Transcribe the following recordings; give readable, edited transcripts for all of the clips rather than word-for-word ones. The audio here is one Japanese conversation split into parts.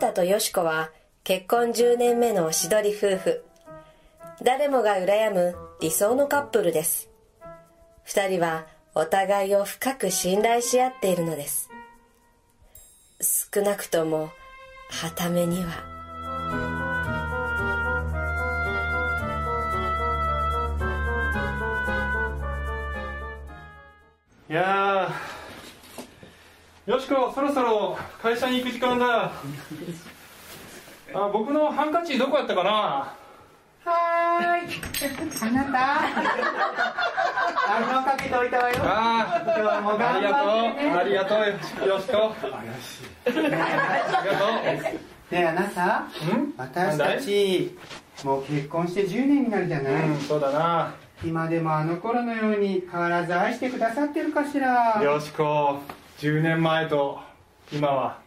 太とよしこは結婚10年目のおしどり夫婦。誰もが羨む理想のカップルです。2人はお互いを深く信頼し合っているのです。少なくとも傍目には。いやー、よしこ、そろそろ会社に行く時間だ。あ、僕のハンカチどこやったかな。はーい、あなたあのかけといたわよ。あー、今日も頑張ってね。ありがとう、ありがとうよしこ。ありがとう。ねえ、あなた、私たちもう結婚して10年になるじゃない。そうだな。今でもあの頃のように変わらず愛してくださってるかしら。よしこ、10年前と今は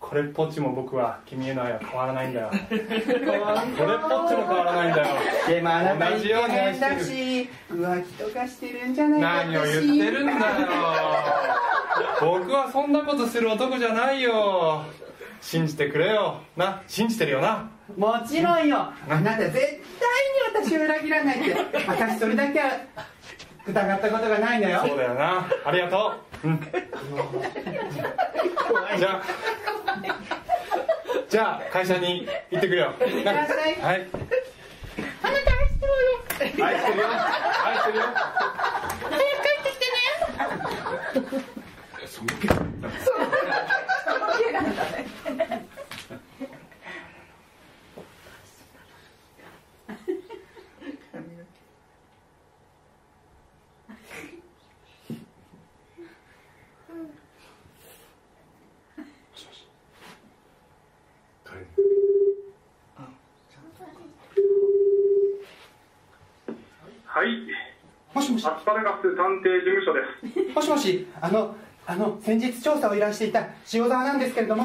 これっぽっちも僕は君への愛は変わらないんだよ。これっぽっちも変わらないんだよ。でもあなたイケメンだし浮気とかしてるんじゃないか。何を言ってるんだよ。僕はそんなことする男じゃないよ。信じてくれよな。信じてるよな。もちろんよ。あなた絶対に私を裏切らないって。私それだけは疑ったことがないのよ。そうだよな。ありがとう、じゃあ会社に行ってくれよ。行ってらっしゃい。はい、あなた愛してるよ。愛してるよ、愛してるよ。早く帰ってきてね。その気なんだ。アスパラガス探偵事務所です。もしもし、先日調査を依頼していた塩沢なんですけれども。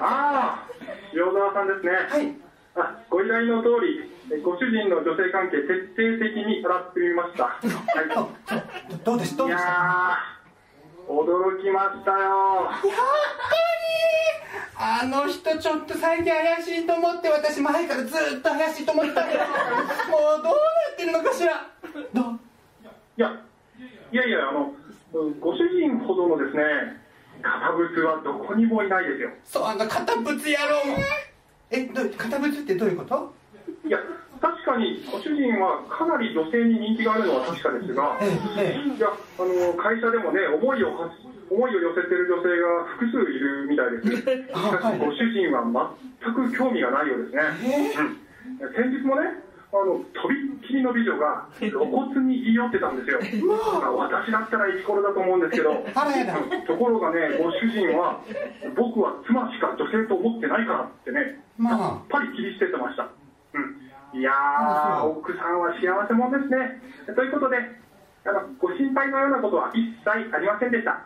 ああ、塩沢さんですね。はい。あ、ご依頼の通り、ご主人の女性関係徹底的に洗ってみました。はい。どうでした。いやー、驚きましたよ。やっぱりあの人ちょっと最近怪しいと思って、私前からずっと怪しいと思ってたけど、もうどうなってるのかしら。いや、ご主人ほどのですね、堅物はどこにもいないですよ。そう、堅物野郎も。堅物ってどういうこと？いや、確かにご主人はかなり女性に人気があるのは確かですが、いや、会社でもね、思いを寄せてる女性が複数いるみたいです。しかし、ご主人は全く興味がないようですね。先日もね、とびっきりの美女が露骨に言い寄ってたんですよ。私だったらイチコロだと思うんですけど、ところがね、ご主人は僕は妻しか女性と思ってないからってね、やっぱり切り捨ててました、いやー、奥さんは幸せもんですね。ということで、ご心配のようなことは一切ありませんでした。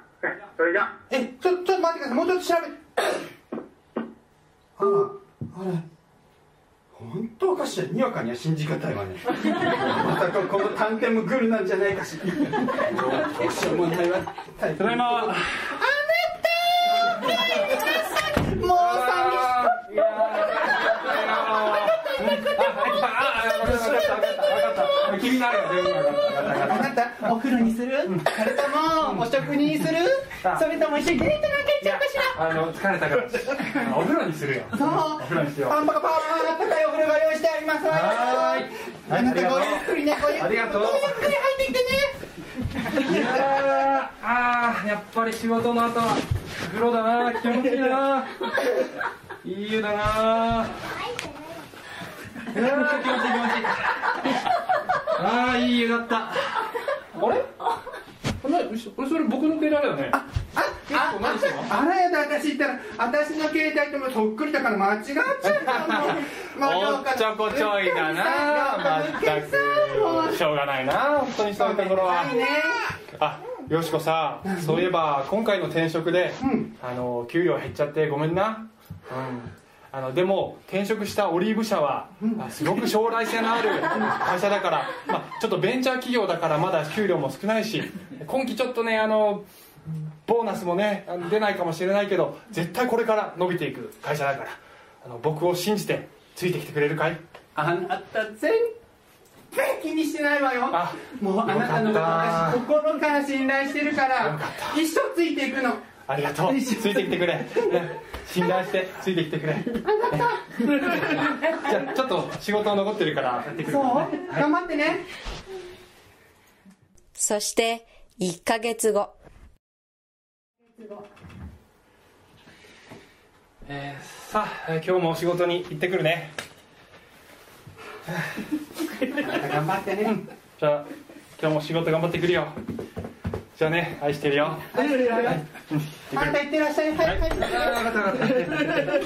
それじゃ、ちょっと待ってください。もうちょっと調べて。あら本当かしら。にわかには信じがたいわね。またこの探偵もグルなんじゃないかしら。どうしようもないわ。ただいま。あなたー、帰りなさい。もう寂しい。わかった。気になるよ。あなた、お風呂にする？それともお食事にする？それとも一緒にデートなんか行っちゃうかしら？疲れたからお風呂にするよ。そう、お風呂にしよう。パンパカパーン、高いお風呂が用意してあります。あなたごゆっくりね。ありがとう。ごゆっくり入ってきてね。いやー、やっぱり仕事の後は風呂だな。気持ちいいな。いい湯だな。気持ちいい、気持ちいい。ああ、いい湯だった。あれ？それ僕の携帯だよね。あらやだ、私言ったら私の携帯ともそっくりだから間違っちゃった。おっちょこちょいだな。全くしょうがないな、本当にそういうところは。あ、よしこさ、そういえば今回の転職で給料減っちゃってごめんな。でも転職したオリーブ社はすごく将来性のある会社だから、ちょっとベンチャー企業だからまだ給料も少ないし、今期ちょっとね、ボーナスもね出ないかもしれないけど、絶対これから伸びていく会社だから、僕を信じてついてきてくれるかい？あなた全然気にしてないわよ。もうあなたのこと私心から信頼してるから、一生ついていくの。ありがとう、ついてきてくれ、信頼してついてきてくれ。あなたじゃあちょっと仕事残ってるからやってくるからね、頑張ってね。そして1ヶ月後、さあ今日もお仕事に行ってくるね。頑張ってね。じゃあ今日も仕事頑張ってくるよ。じゃあね、愛してるよ。愛してるよ。あんた行ってらっしゃい。はい。行ってらっ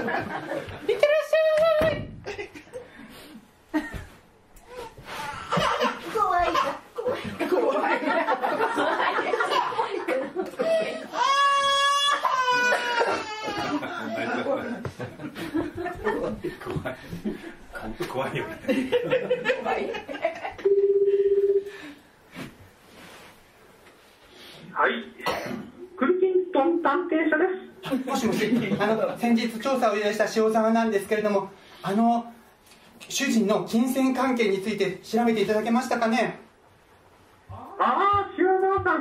しゃい。怖い。怖い。怖い。怖い。本当怖いよね。怖い。はい、クルキントン探偵社です。もしもし、先日調査を依頼した塩沢なんですけれども、主人の金銭関係について調べていただけましたかね。塩沢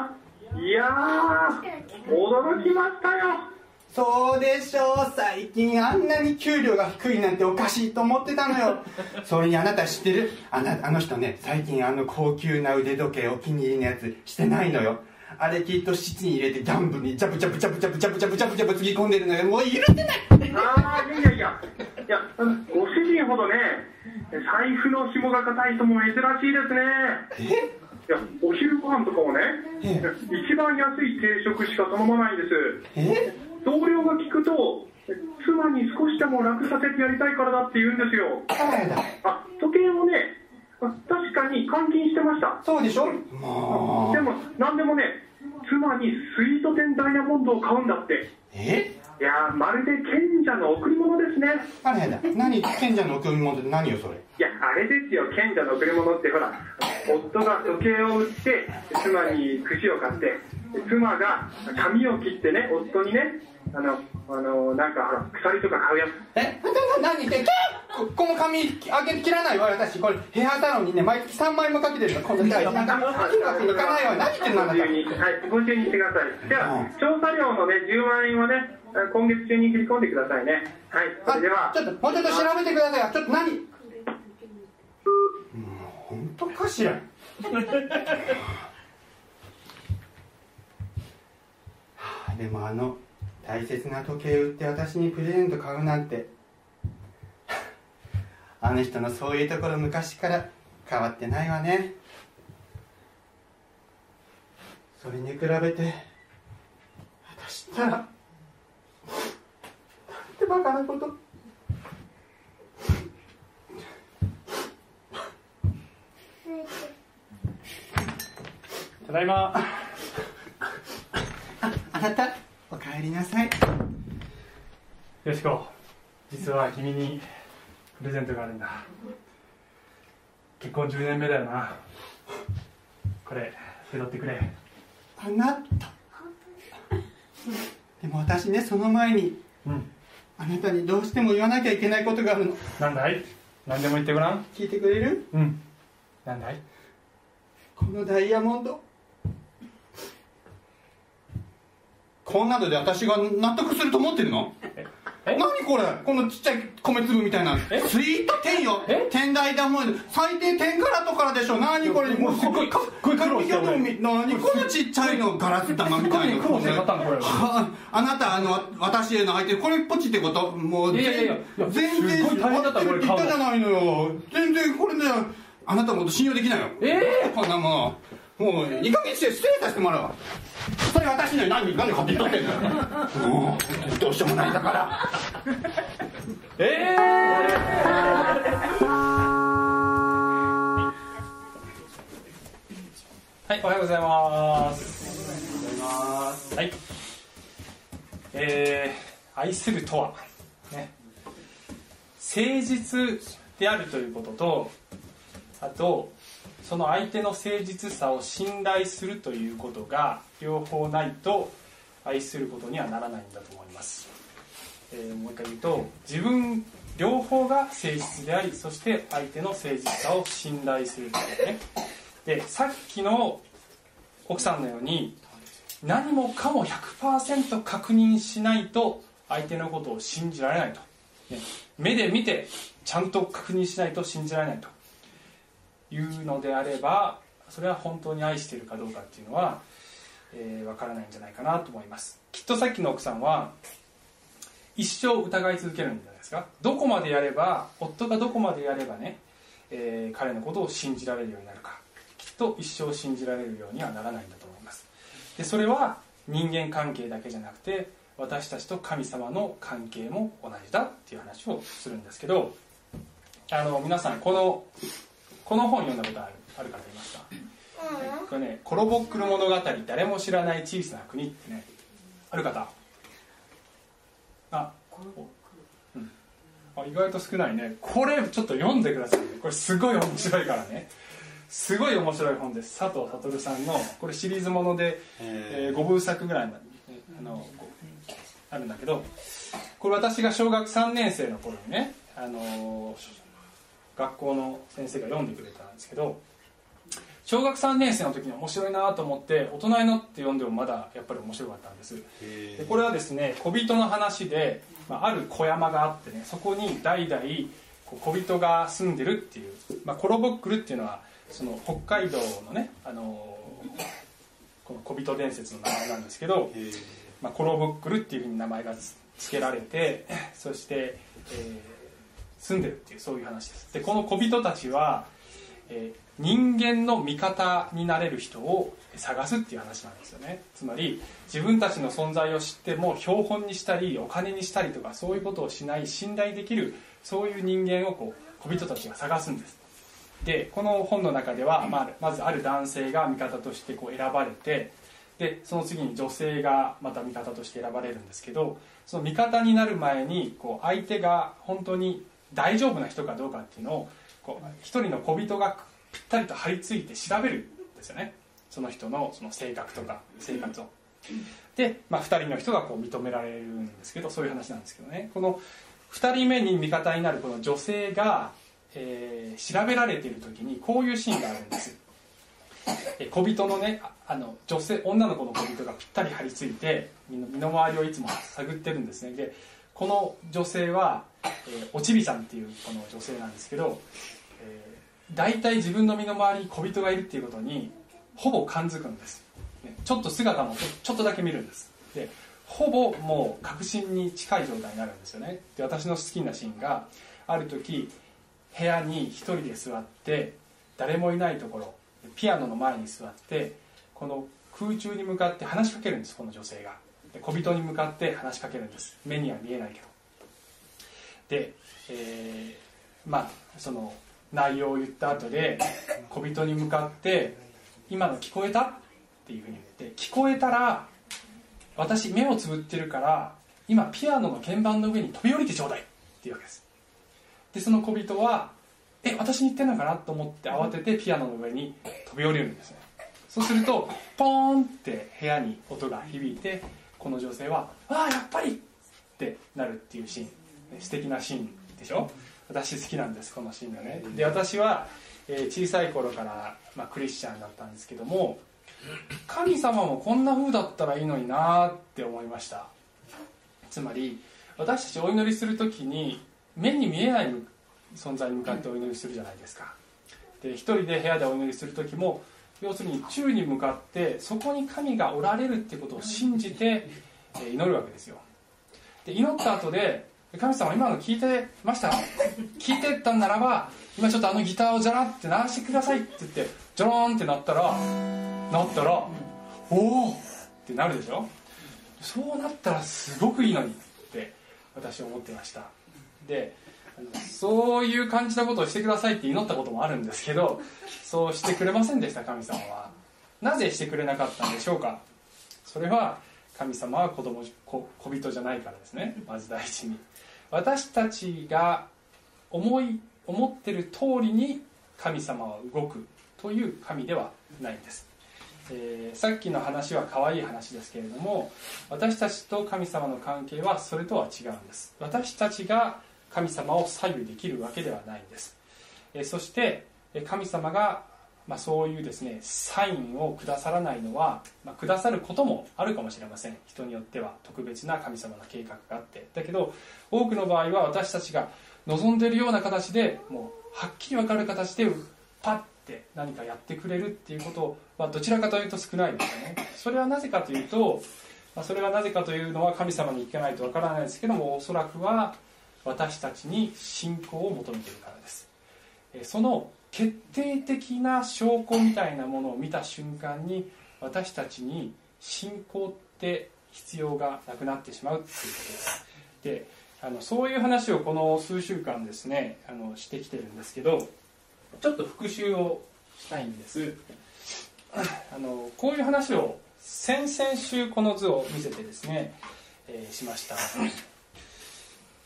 さん。いやー、驚きましたよ。そうでしょう、最近あんなに給料が低いなんておかしいと思ってたのよ。それにあなた知ってる？あの人ね、最近高級な腕時計お気に入りのやつしてないのよ。あれきっと質に入れてギャンブルにジャブジャブジャブジャブジャブジャブジャブジャブつぎ込んでるのよ。もう許せない。いや、ご主人ほどね、財布の紐が固い人も珍しいですね。え？いや、お昼ご飯とかをね、一番安い定食しか頼まないんです。同僚が聞くと、妻に少しでも楽させてやりたいからだって言うんですよ。時計もね、確かに換金してました。そうでしょ。でも何でもね、妻にスイート店ダイヤモンドを買うんだって。いやー、まるで賢者の贈り物ですね。あれだ、何、賢者の贈り物って何よそれ。いや、あれですよ、賢者の贈り物ってほら、夫が時計を売って妻に串を買って、妻が髪を切ってね、夫にね、なんか鎖とか買うやつ。何言ってんの。この髪切らないわ私。これヘアサロンにね、毎月3枚もかけてるから、この台に行かないわ。何言ってんのあなた。ご注意してください。じゃあ調査料のね、10万円はね、今月中に振り込んでくださいね。はい、それではちょっともうちょっと調べてください。ちょっと何、本当かしら。でも大切な時計売って私にプレゼント買うなんて、あの人のそういうところ昔から変わってないわね。それに比べて私ったらバカなこと。ただいま。あなた、おかえりなさい。よしこ、実は君にプレゼントがあるんだ。結婚10年目だよな。これ受け取ってくれ。あなたでも私ね、その前に、あなたにどうしても言わなきゃいけないことがあるの。なんだい？何でも言ってごらん。聞いてくれる？うん。なんだい？このダイヤモンド。こんなので私が納得すると思ってるの？何これ？このちっちゃい米粒みたいな。スイート10よ。10ダイヤモンド。最低10カラットからでしょ。何これ？もうすごい。何このちっちゃいのガラス玉みたいな。あなた、私への相手、これっぽちってこと？もう全然合ってるって言ったじゃないのよ。全然これね、あなたのこと信用できないよ。こんなもの。もういい加減して失礼させてもらうわ。それ私の何勝手に取ってんだよ。もうどうしようもないんだから。はい、おはようございます。はい。愛するとは、ね、誠実であるということと、あとその相手の誠実さを信頼するということが両方ないと愛することにはならないんだと思います。もう一回言うと、自分両方が誠実であり、そして相手の誠実さを信頼するというね。で、さっきの奥さんのように何もかも 100% 確認しないと相手のことを信じられないと、ね、目で見てちゃんと確認しないと信じられないというのであれば、それは本当に愛しているかどうかっていうのは、わからないんじゃないかなと思います。きっとさっきの奥さんは一生疑い続けるんじゃないですか。どこまでやれば、夫がどこまでやればね、彼のことを信じられるようになるか、きっと一生信じられるようにはならないんだと思います。で、それは人間関係だけじゃなくて、私たちと神様の関係も同じだっていう話をするんですけど、皆さんこの本読んだことある方いますか？これね、コロボックル物語、誰も知らない小さな国ってね、ある方？意外と少ないね。これちょっと読んでくださいね。これすごい面白いからね。すごい面白い本です。佐藤悟さんの、これシリーズもので、5部作ぐらいにあるんだけど、これ私が小学3年生の頃にね、学校の先生が読んでくれたんですけど、小学3年生の時に面白いなと思って、大人になって読んでもまだやっぱり面白かったんです。で、これはですね、小人の話で、ある小山があってね、そこに代々小人が住んでるっていう、コロボックルっていうのはその北海道のね、この小人伝説の名前なんですけど、コロボックルっていうふうに名前が付けられて、そして、住んでるっていう、そういう話です。で、この小人たちは、人間の味方になれる人を探すっていう話なんですよね。つまり自分たちの存在を知っても標本にしたりお金にしたりとか、そういうことをしない、信頼できる、そういう人間を小人たちが探すんです。で、この本の中では、まずある男性が味方として選ばれて、でその次に女性がまた味方として選ばれるんですけど、その味方になる前に相手が本当に大丈夫な人かどうかっていうのを、一人の小人がぴったりと張り付いて調べるんですよね。その人のその性格とか生活を。で、2人の人が認められるんですけど、そういう話なんですけどね。この2人目に味方になるこの女性が、調べられている時にこういうシーンがあるんです。小人のね、女の子の小人がぴったり張り付いて身の回りをいつも探ってるんですね。で、この女性は、おちびちゃんっていうこの女性なんですけど、大体自分の身の回りに小人がいるっていうことにほぼ感づくんです、ね、ちょっと姿もちょっとだけ見るんです。で、ほぼもう確信に近い状態になるんですよね。で、私の好きなシーンがある時、部屋に一人で座って誰もいないところ、ピアノの前に座ってこの空中に向かって話しかけるんです。この女性が小人に向かって話しかけるんです。目には見えないけど。で、その内容を言った後で小人に向かって「今の聞こえた？」っていうふうに言って、聞こえたら「私目をつぶってるから今ピアノの鍵盤の上に飛び降りてちょうだい」っていうわけです。で、その小人は「私に言ってんのかな?」と思って慌ててピアノの上に飛び降りるんですね。そうするとポーンって部屋に音が響いて、この女性は「ああやっぱり!」ってなるっていうシーン、素敵なシーンでしょ。私好きなんです、このシーンがね。で、私は、小さい頃から、クリスチャンだったんですけども、神様もこんな風だったらいいのになって思いました。つまり私たちお祈りする時に目に見えない存在に向かってお祈りするじゃないですか。で、一人で部屋でお祈りする時も、要するに宙に向かってそこに神がおられるってことを信じて、祈るわけですよ。で、祈った後で神様、今の聞いてました?聞いてたんならば、今ちょっとギターをジャラって鳴らしてくださいって言って、ジャラーンってなったら、おーってなるでしょ?そうなったらすごくいいのにって私は思ってました。で、そういう感じたことをしてくださいって祈ったこともあるんですけど、そうしてくれませんでした、神様は。なぜしてくれなかったんでしょうか?それは、神様は小人じゃないからですね。まず第一に、私たちが思ってる通りに神様は動くという神ではないんです。さっきの話は可愛い話ですけれども、私たちと神様の関係はそれとは違うんです。私たちが神様を左右できるわけではないんです。そして神様が、そういうですねサインをくださらないのは、くださることもあるかもしれません。人によっては特別な神様の計画があって、だけど多くの場合は私たちが望んでいるような形で、もうはっきり分かる形でパッって何かやってくれるっていうことはどちらかというと少ないんですよね。それはなぜかというと、それはなぜかというのは神様に聞かないと分からないですけども、おそらくは私たちに信仰を求めているからです。その決定的な証拠みたいなものを見た瞬間に、私たちに信仰って必要がなくなってしまうということです。で、そういう話をこの数週間ですねしてきてるんですけど、ちょっと復習をしたいんです。こういう話を先々週この図を見せてですね、しました。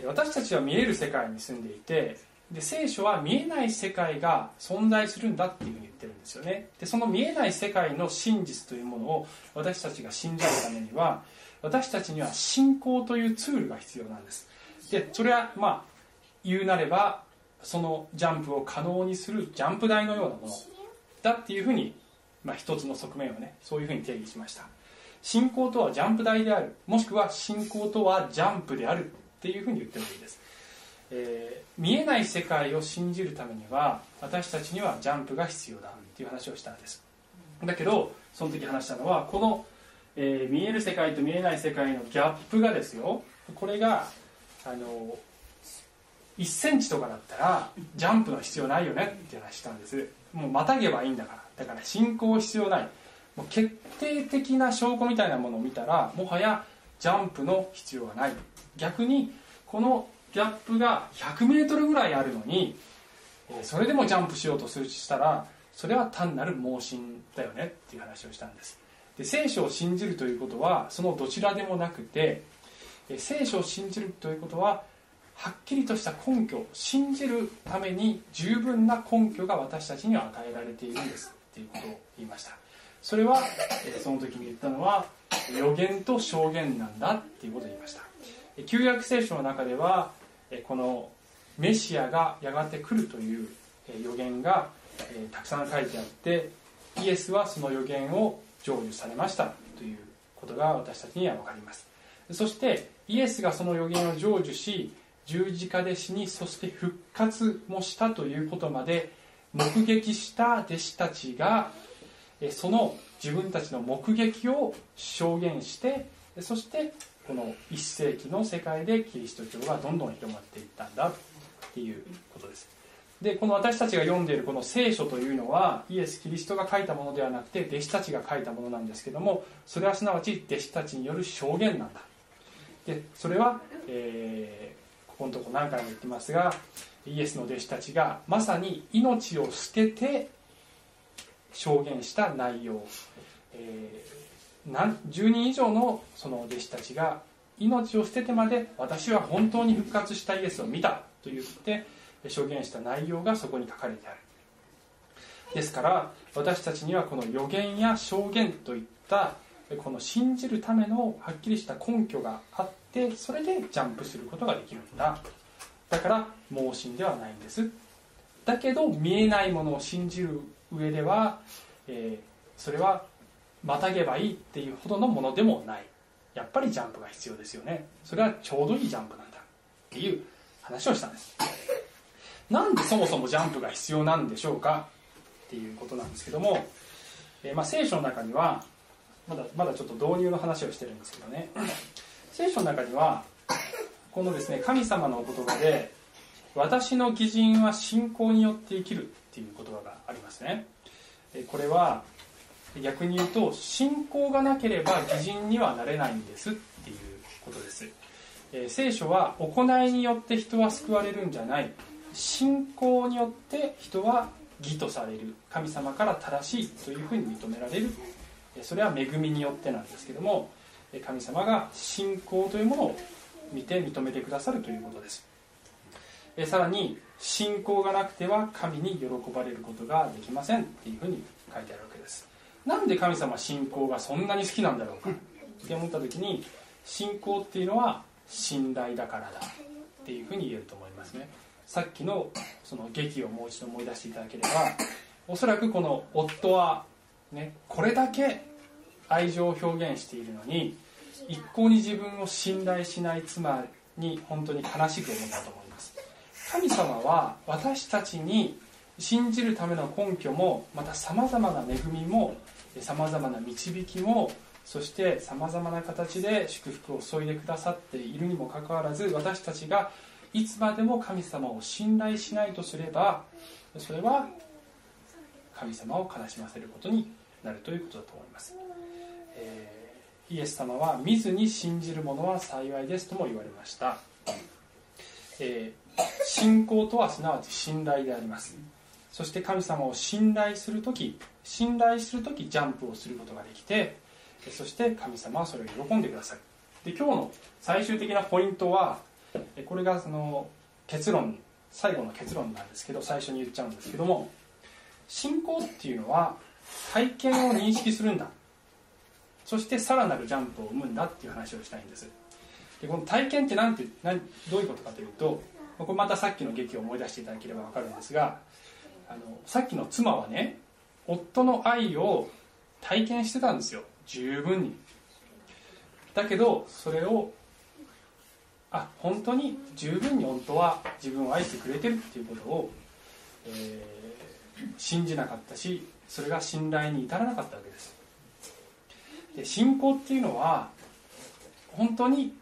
私たちは見える世界に住んでいて、で聖書は見えない世界が存在するんだっていうふうに言ってるんですよね。でその見えない世界の真実というものを私たちが信じるためには、私たちには信仰というツールが必要なんです。でそれは言うなれば、そのジャンプを可能にするジャンプ台のようなものだっていうふうに、一つの側面をね、そういうふうに定義しました。信仰とはジャンプ台である、もしくは信仰とはジャンプであるっていうふうに言ってもいいです。見えない世界を信じるためには私たちにはジャンプが必要だっていう話をしたんです。だけどその時話したのはこの、見える世界と見えない世界のギャップがですよ、これが1センチとかだったらジャンプの必要ないよねって話したんです。もうまたげばいいんだから、だから信仰必要ない、もう決定的な証拠みたいなものを見たらもはやジャンプの必要はない。逆にこのギャップが 100m ぐらいあるのに、それでもジャンプしようとしたらそれは単なる妄信だよねっていう話をしたんです。で聖書を信じるということはそのどちらでもなくて、聖書を信じるということははっきりとした根拠、信じるために十分な根拠が私たちには与えられているんですっていうことを言いました。それは、その時に言ったのは予言と証言なんだっていうことを言いました。旧約聖書の中ではこのメシアがやがて来るという予言がたくさん書いてあって、イエスはその予言を成就されましたということが私たちには分かります。そしてイエスがその予言を成就し、十字架で死に、そして復活もしたということまで目撃した弟子たちが、その自分たちの目撃を証言して、そしてこの1世紀の世界でキリスト教がどんどん広まっていったんだっていうことです。でこの私たちが読んでいるこの聖書というのはイエス・キリストが書いたものではなくて弟子たちが書いたものなんですけども、それはすなわち弟子たちによる証言なんだ。でそれは、ここのとこ何回も言ってますが、イエスの弟子たちがまさに命を捨てて証言した内容、10人以上のその弟子たちが命を捨ててまで私は本当に復活したイエスを見たと言って証言した内容がそこに書かれてある。ですから私たちにはこの予言や証言といったこの信じるためのはっきりした根拠があって、それでジャンプすることができるんだ。だから盲信ではないんです。だけど見えないものを信じる上では、それはまたげばいいっていうほどのものでもない。やっぱりジャンプが必要ですよね。それはちょうどいいジャンプなんだっていう話をしたんです。なんでそもそもジャンプが必要なんでしょうかっていうことなんですけども、聖書の中にはまだちょっと導入の話をしてるんですけどね、聖書の中にはこのですね神様のお言葉で私の義人は信仰によって生きるっていう言葉がありますね。これは逆に言うと信仰がなければ義人にはなれないんですっていうことです。聖書は行いによって人は救われるんじゃない、信仰によって人は義とされる、神様から正しいというふうに認められる、それは恵みによってなんですけども、神様が信仰というものを見て認めてくださるということです。さらに信仰がなくては神に喜ばれることができませんっていうふうに書いてあるわけです。なんで神様は信仰がそんなに好きなんだろうかって思った時に、信仰っていうのは信頼だからだっていうふうに言えると思いますね。さっきのその劇をもう一度思い出していただければ、おそらくこの夫はね、これだけ愛情を表現しているのに一向に自分を信頼しない妻に本当に悲しく思ったと思います。神様は私たちに信じるための根拠も、またさまざまな恵みも、さまざまな導きも、そしてさまざまな形で祝福を注いでくださっているにもかかわらず、私たちがいつまでも神様を信頼しないとすれば、それは神様を悲しませることになるということだと思います。イエス様は見ずに信じる者は幸いですとも言われました。信仰とはすなわち信頼であります。そして神様を信頼するときジャンプをすることができて、そして神様はそれを喜んでくださる。で、今日の最終的なポイントは、これがその結論、最後の結論なんですけど、最初に言っちゃうんですけども、信仰っていうのは体験を認識するんだ、そしてさらなるジャンプを生むんだっていう話をしたいんです。で、この体験ってどういうことかというと、これまたさっきの劇を思い出していただければ分かるんですが、さっきの妻はね、夫の愛を体験してたんですよ、十分に。だけどそれを本当に十分に夫は自分を愛してくれてるっていうことを、信じなかったし、それが信頼に至らなかったわけです。で、信仰っていうのは本当に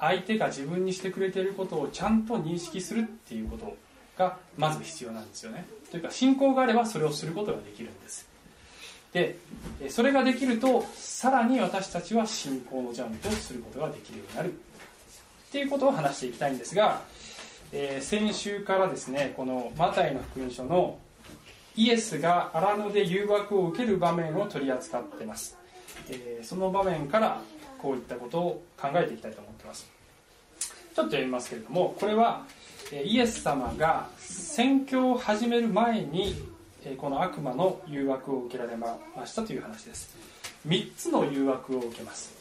相手が自分にしてくれていることをちゃんと認識するっていうことがまず必要なんですよね。というか、信仰があればそれをすることができるんです。で、それができると、さらに私たちは信仰のジャンプをすることができるようになるっていうことを話していきたいんですが、先週からですね、このマタイの福音書のイエスが荒野で誘惑を受ける場面を取り扱っています。その場面からこういったことを考えていきたいと思っています。ちょっと読みますけれども、これはイエス様が宣教を始める前にこの悪魔の誘惑を受けられましたという話です。3つの誘惑を受けます。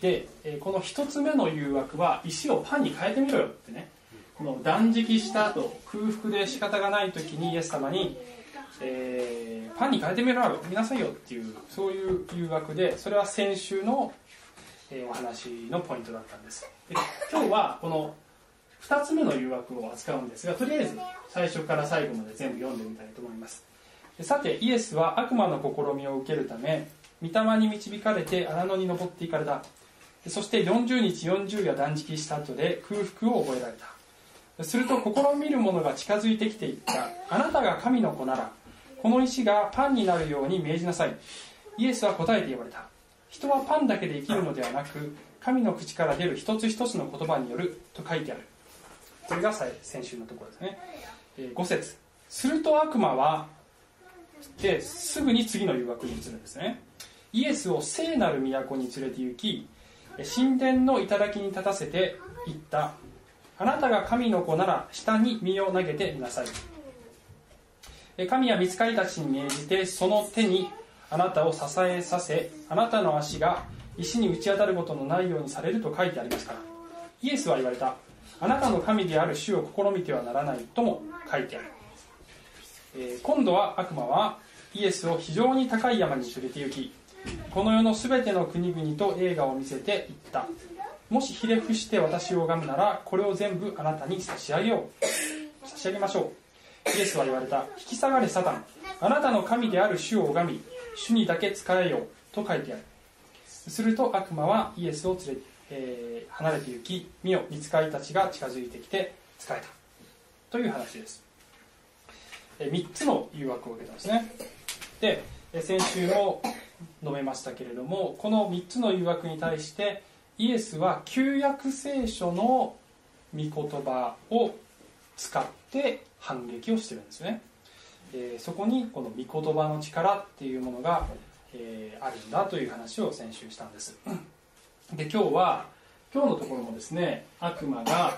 で、この1つ目の誘惑は、石をパンに変えてみろよってね、この断食した後空腹で仕方がない時にイエス様に、パンに変えてみなさいよっていう、そういう誘惑で、それは先週のお話のポイントだったんです。で、今日はこの2つ目の誘惑を扱うんですが、とりあえず最初から最後まで全部読んでみたいと思います。で、さて、イエスは悪魔の試みを受けるため御霊に導かれて荒野に登っていかれた。で、そして40日40夜断食した後で空腹を覚えられた。すると試みる者が近づいてきていった。あなたが神の子ならこの石がパンになるように命じなさい。イエスは答えて言われた。人はパンだけで生きるのではなく、神の口から出る一つ一つの言葉によると書いてある。これが先週のところですね。5節、すると悪魔はですぐに次の誘惑に移るんですね。イエスを聖なる都に連れて行き、神殿の頂に立たせて言った。あなたが神の子なら下に身を投げてみなさい。神は御使いたちに命じて、その手にあなたを支えさせ、あなたの足が石に打ち当たることのないようにされると書いてありますから。イエスは言われた。あなたの神である主を試みてはならないとも書いてある。今度は悪魔はイエスを非常に高い山に連れて行き、この世のすべての国々と栄華を見せて言った。もしひれ伏して私を拝むなら、これを全部あなたに差し上げましょう。イエスは言われた。引き下がれサタン、あなたの神である主を拝み、主にだけ仕えよと書いてある。すると悪魔はイエスを連れ、離れて行き、見よ、御使いたちが近づいてきて仕えたという話です。3つの誘惑を受けたんですね。で、先週も述べましたけれども、この3つの誘惑に対してイエスは旧約聖書の御言葉を使って反撃をしてるんですね。そこにこの御言葉の力っていうものが、あるんだという話を先週したんです。で、今日のところもですね、悪魔が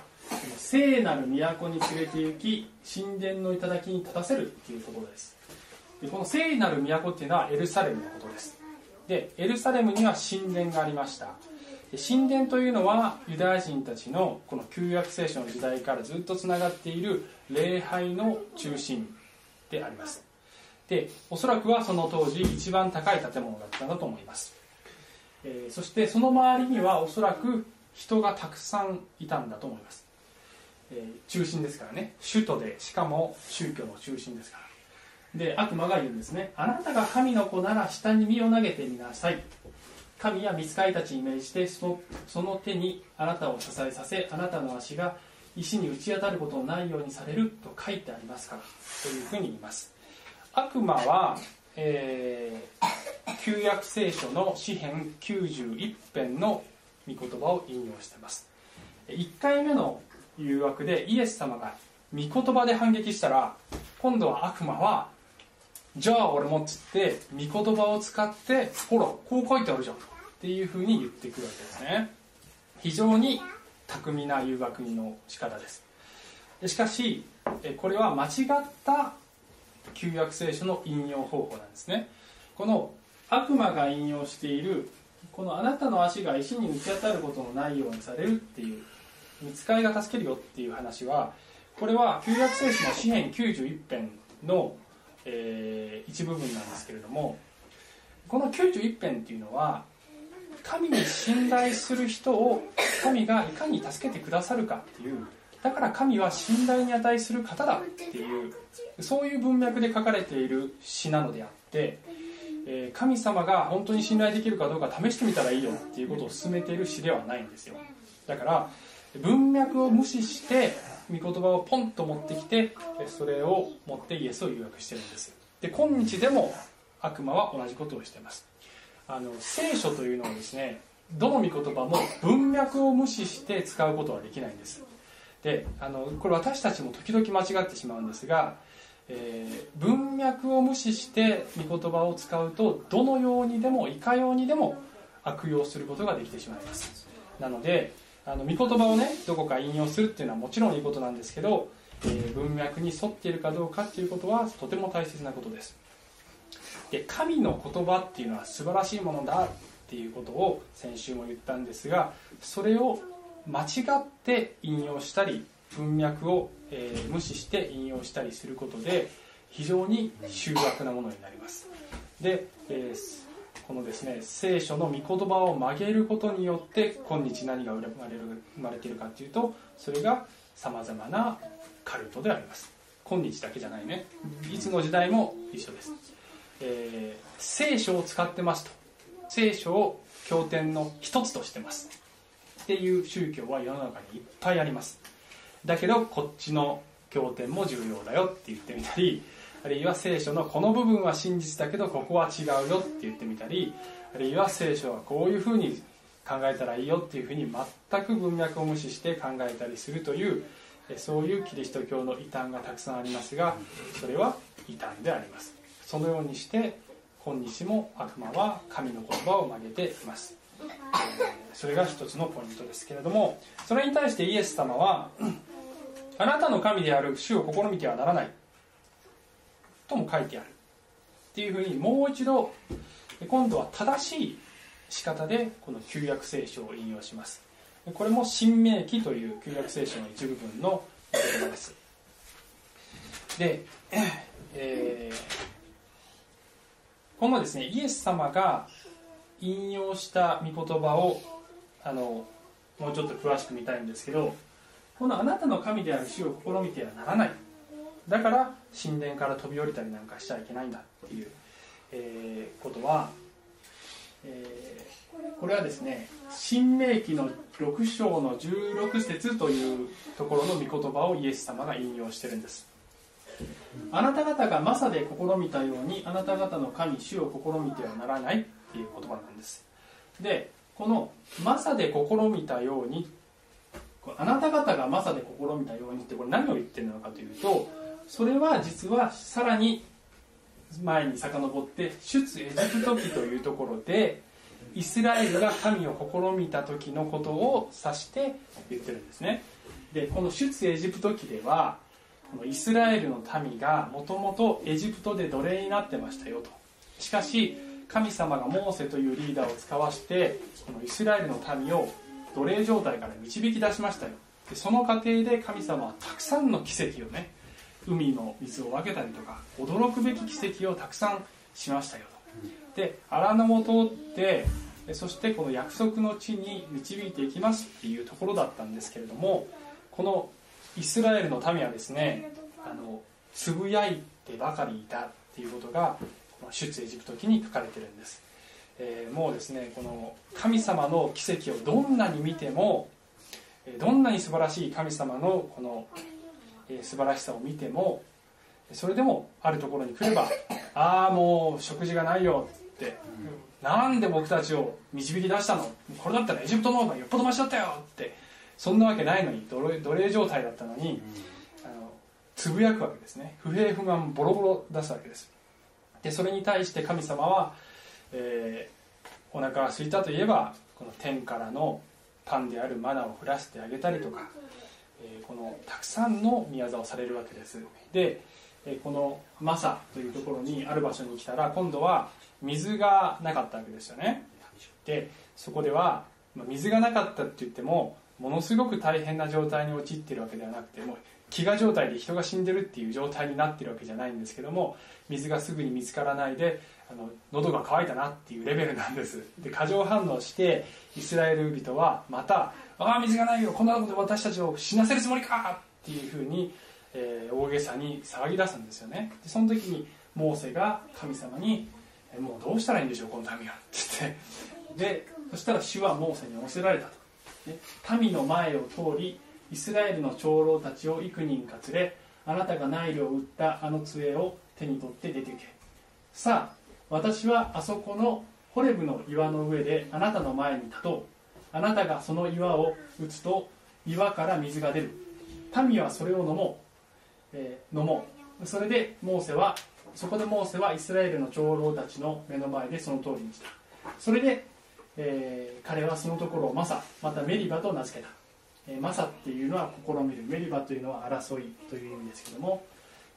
聖なる都に連れて行き、神殿の頂に立たせるというところです。でこの聖なる都っていうのはエルサレムのことです。でエルサレムには神殿がありました。で神殿というのはユダヤ人たちのこの旧約聖書の時代からずっとつながっている礼拝の中心であります。でおそらくはその当時一番高い建物だったんだと思います。そしてその周りにはおそらく人がたくさんいたんだと思います。中心ですからね、首都で、しかも宗教の中心ですから。で悪魔が言うんですね。あなたが神の子なら下に身を投げてみなさい。神や御使いたちに命じて、その手にあなたを支えさせ、あなたの足が石に打ち当たることのないようにされると書いてありますからというふうに言います。悪魔は、旧約聖書の詩編91編の御言葉を引用しています。1回目の誘惑でイエス様が御言葉で反撃したら、今度は悪魔はじゃあ俺もっつって御言葉を使って、ほらこう書いてあるじゃんっていうふうに言ってくるわけですね。非常に巧みな誘惑の仕方です。しかしこれは間違った旧約聖書の引用方法なんですね。この悪魔が引用しているこのあなたの足が石に打ち当たることのないようにされるっていう、御使いが助けるよっていう話は、これは旧約聖書の詩編91編の、一部分なんですけれども、この91編っていうのは神に信頼する人を神がいかに助けてくださるかっていう、だから神は信頼に値する方だっていう、そういう文脈で書かれている詩なのであって、神様が本当に信頼できるかどうか試してみたらいいよっていうことを勧めている詩ではないんですよ。だから文脈を無視して御言葉をポンと持ってきて、それを持ってイエスを誘惑してるんです。で今日でも悪魔は同じことをしています。聖書というのはですね、どの御言葉も文脈を無視して使うことはできないんです。でこれ私たちも時々間違ってしまうんですが、文脈を無視して御言葉を使うと、どのようにでもいかようにでも悪用することができてしまいます。なので御言葉をね、どこか引用するっていうのはもちろんいいことなんですけど、文脈に沿っているかどうかっていうことはとても大切なことです。で神の言葉っていうのは素晴らしいものだっていうことを先週も言ったんですが、それを間違って引用したり、文脈を、無視して引用したりすることで非常に醜悪なものになります。で、このですね、聖書の御言葉を曲げることによって今日何が生まれているかというと、それがさまざまなカルトであります。今日だけじゃないね、いつの時代も一緒です、聖書を使ってますと、聖書を経典の一つとしてますっていう宗教は世の中にいっぱいあります。だけどこっちの経典も重要だよって言ってみたり、あるいは聖書のこの部分は真実だけどここは違うよって言ってみたり、あるいは聖書はこういうふうに考えたらいいよっていうふうに全く文脈を無視して考えたりするという、そういうキリスト教の異端がたくさんありますが、それは異端であります。そのようにして今日も悪魔は神の言葉を曲げています。それが一つのポイントですけれども、それに対してイエス様はあなたの神である主を試みてはならないとも書いてあるっていうふうに、もう一度今度は正しい仕方でこの旧約聖書を引用します。これも新明記という旧約聖書の一部分の言葉です。で、このですね、イエス様が引用した御言葉をもうちょっと詳しく見たいんですけど、このあなたの神である主を試みてはならない、だから神殿から飛び降りたりなんかしちゃいけないんだっていう、ことは、これはですね、新明記の6章の16節というところの御言葉をイエス様が引用してるんです。あなた方がマサで試みたように、あなた方の神主を試みてはならないっていう言葉なんです。でこのマサで試みたように、あなた方がマサで試みたようにってこれ何を言ってるのかというと、それは実はさらに前に遡って出エジプト記というところで、イスラエルが神を試みた時のことを指して言ってるんですね。でこの出エジプト記ではイスラエルの民がもともとエジプトで奴隷になってましたよと。しかし神様がモーセというリーダーを使わしてこのイスラエルの民を奴隷状態から導き出しましたよ。でその過程で神様はたくさんの奇跡をね、海の水を分けたりとか驚くべき奇跡をたくさんしましたよと。で荒野を通ってそしてこの約束の地に導いていきますっていうところだったんですけれども、このイスラエルの民はですね、つぶやいてばかりいたっていうことがこの出エジプト記に書かれてるんです。もうですね、この神様の奇跡をどんなに見ても、どんなに素晴らしい神様のこの素晴らしさを見ても、それでもあるところに来れば、ああもう食事がないよって、なんで僕たちを導き出したの、これだったらエジプトの方がよっぽどマシだったよって、そんなわけないのに奴隷状態だったのにつぶやくわけですね。不平不満ボロボロ出すわけです。でそれに対して神様は、お腹が空いたといえばこの天からのパンであるマナを降らせてあげたりとか、このたくさんの宮沢をされるわけです。でこのマサというところにある場所に来たら今度は水がなかったわけですよね。でそこでは水がなかったって言ってもものすごく大変な状態に陥っているわけではなくて、もう飢餓状態で人が死んでるっていう状態になってるわけじゃないんですけども、水がすぐに見つからないで喉が渇いたなっていうレベルなんです。で過剰反応してイスラエル人はまた「ああ水がないよ、こんなことで私たちを死なせるつもりか!」っていうふうに大げさに騒ぎ出すんですよね。でその時にモーセが神様に「もうどうしたらいいんでしょうこの民は」って言って、でそしたら主はモーセに仰せられたと。民の前を通りイスラエルの長老たちを幾人か連れ、あなたがナイルを打ったあの杖を手に取って出て行け。さあ私はあそこのホレブの岩の上であなたの前に立とう。あなたがその岩を打つと岩から水が出る。民はそれを飲もう。それでモーセはイスラエルの長老たちの目の前でその通りにした。それで、彼はそのところをマサ、またメリバと名付けた。マサっていうのは試みる、メリバというのは争いという意味ですけども、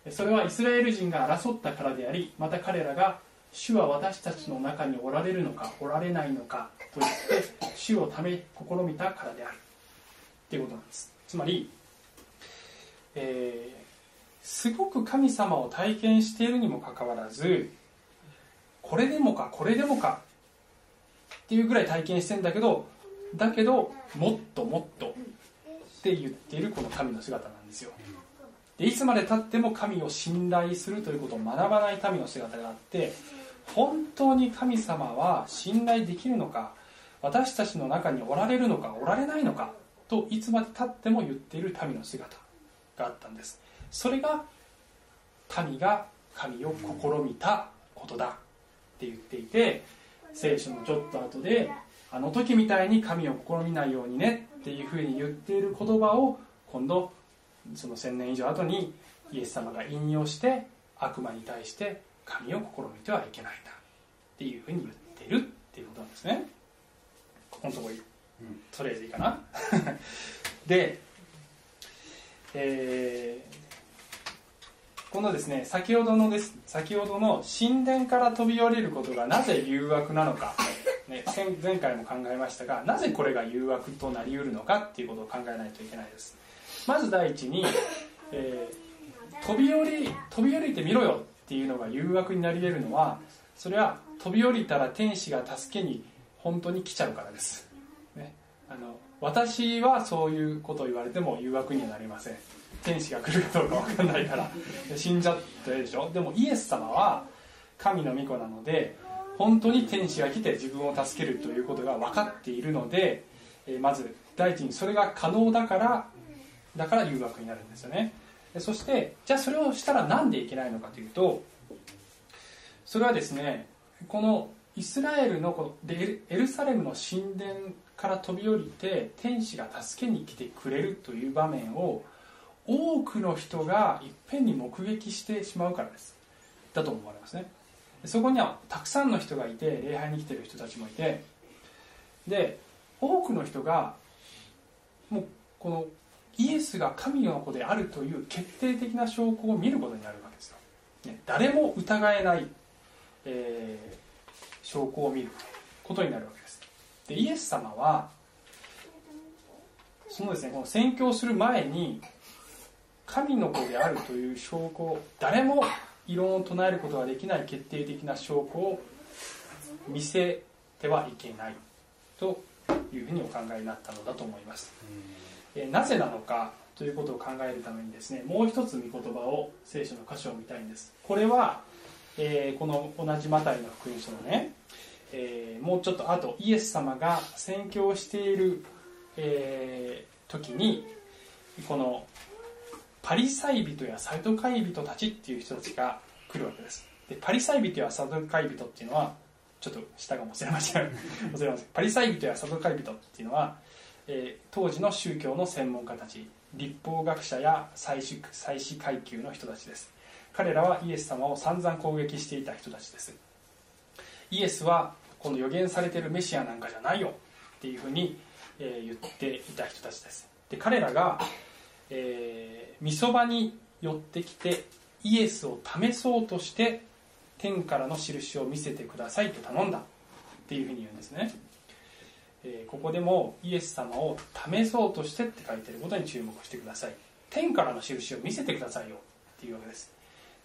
それはイスラエル人が争ったからであり、また彼らが主は私たちの中におられるのかおられないのかと言って主を試みたからであるということなんです。つまり、すごく神様を体験しているにもかかわらず、これでもかこれでもかっていうぐらい体験してるんだけど、もっともっとって言っているこの神の姿なんですよ。でいつまでたっても神を信頼するということを学ばない民の姿があって、本当に神様は信頼できるのか、私たちの中におられるのかおられないのかといつまでたっても言っている民の姿があったんです。それが民が神を試みたことだって言っていて、聖書のちょっと後であの時みたいに神を試みないようにねっていうふうに言っている言葉を今度その1000年以上後にイエス様が引用して、悪魔に対して神を試みてはいけないんだっていうふうに言っているっていうことなんですね。ここのところとりあえずいいかなで、このですね、先ほどの神殿から飛び降りることがなぜ誘惑なのか、ね、前回も考えましたが、なぜこれが誘惑となりうるのかっていうことを考えないといけないです。まず第一に、飛び降りてみろよっていうのが誘惑になり得るのは、それは飛び降りたら天使が助けに本当に来ちゃうからです、ね、私はそういうことを言われても誘惑にはなりません。天使が来るかどうか分かんないから死んじゃってるでしょ。でもイエス様は神の御子なので、本当に天使が来て自分を助けるということが分かっているので、まず第一にそれが可能だから誘惑になるんですよね。そしてじゃあそれをしたらなんでいけないのかというと、それはですね、このイスラエルのエルサレムの神殿から飛び降りて天使が助けに来てくれるという場面を多くの人がいっぺんに目撃してしまうからですだと思われますね。そこにはたくさんの人がいて、礼拝に来ている人たちもいて、で多くの人がもうこのイエスが神の子であるという決定的な証拠を見ることになるわけですよ、ね、誰も疑えない、証拠を見ることになるわけです。でイエス様はそのですね、この宣教する前に神の子であるという証拠、誰も異論を唱えることができない決定的な証拠を見せてはいけないというふうにお考えになったのだと思います。なぜなのかということを考えるためにですね、もう一つ御言葉を聖書の箇所を見たいんです。これは、この同じマタイの福音書のね、もうちょっと後、イエス様が宣教している、時にこのパリサイ人やサドカイ人たちっていう人たちが来るわけです。でパリサイ人やサドカイ人っていうのはちょっと下が忘れましたパリサイ人やサドカイ人っていうのは、当時の宗教の専門家たち、立法学者や祭司階級の人たちです。彼らはイエス様を散々攻撃していた人たちです。イエスはこの予言されているメシアなんかじゃないよっていうふうに、言っていた人たちです。で彼らがみそばに寄ってきてイエスを試そうとして天からの印を見せてくださいと頼んだっていうふうに言うんですね。ここでもイエス様を試そうとしてって書いてることに注目してください。天からの印を見せてくださいよっていうわけです。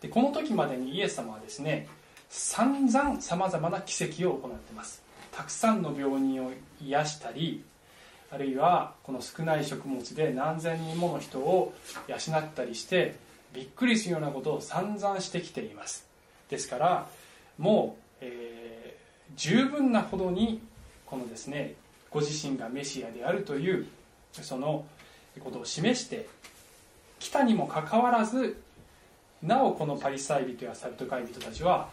でこの時までにイエス様はですね、散々さまざまな奇跡を行ってます。たくさんの病人を癒したり、あるいはこの少ない食物で何千人もの人を養ったりしてびっくりするようなことを散々してきています。ですからもう、十分なほどにこのですね、ご自身がメシアであるというそのことを示してきたにもかかわらず、なおこのパリサイ人やサルトカイ人たちは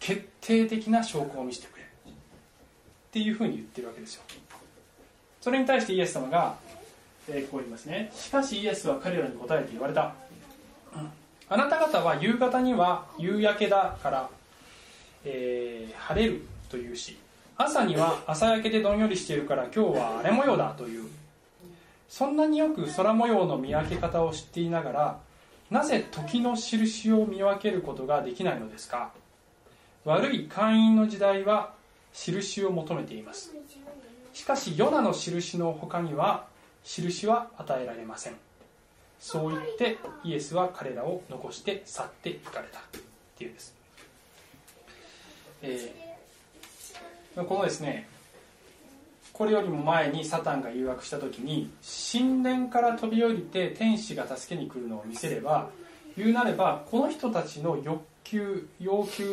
決定的な証拠を見せてくれっていうふうに言ってるわけですよ。それに対してイエス様が、こう言いますね。しかしイエスは彼らに答えて言われた。あなた方は夕方には夕焼けだから、晴れるというし、朝には朝焼けでどんよりしているから今日は荒れ模様だという。そんなによく空模様の見分け方を知っていながら、なぜ時の印を見分けることができないのですか。悪い姦淫の時代は印を求めています。しかしヨナの印の他には印は与えられません。そう言ってイエスは彼らを残して去っていかれたっていうんです。このですね、これよりも前にサタンが誘惑した時に神殿から飛び降りて天使が助けに来るのを見せれば、言うなればこの人たちの要求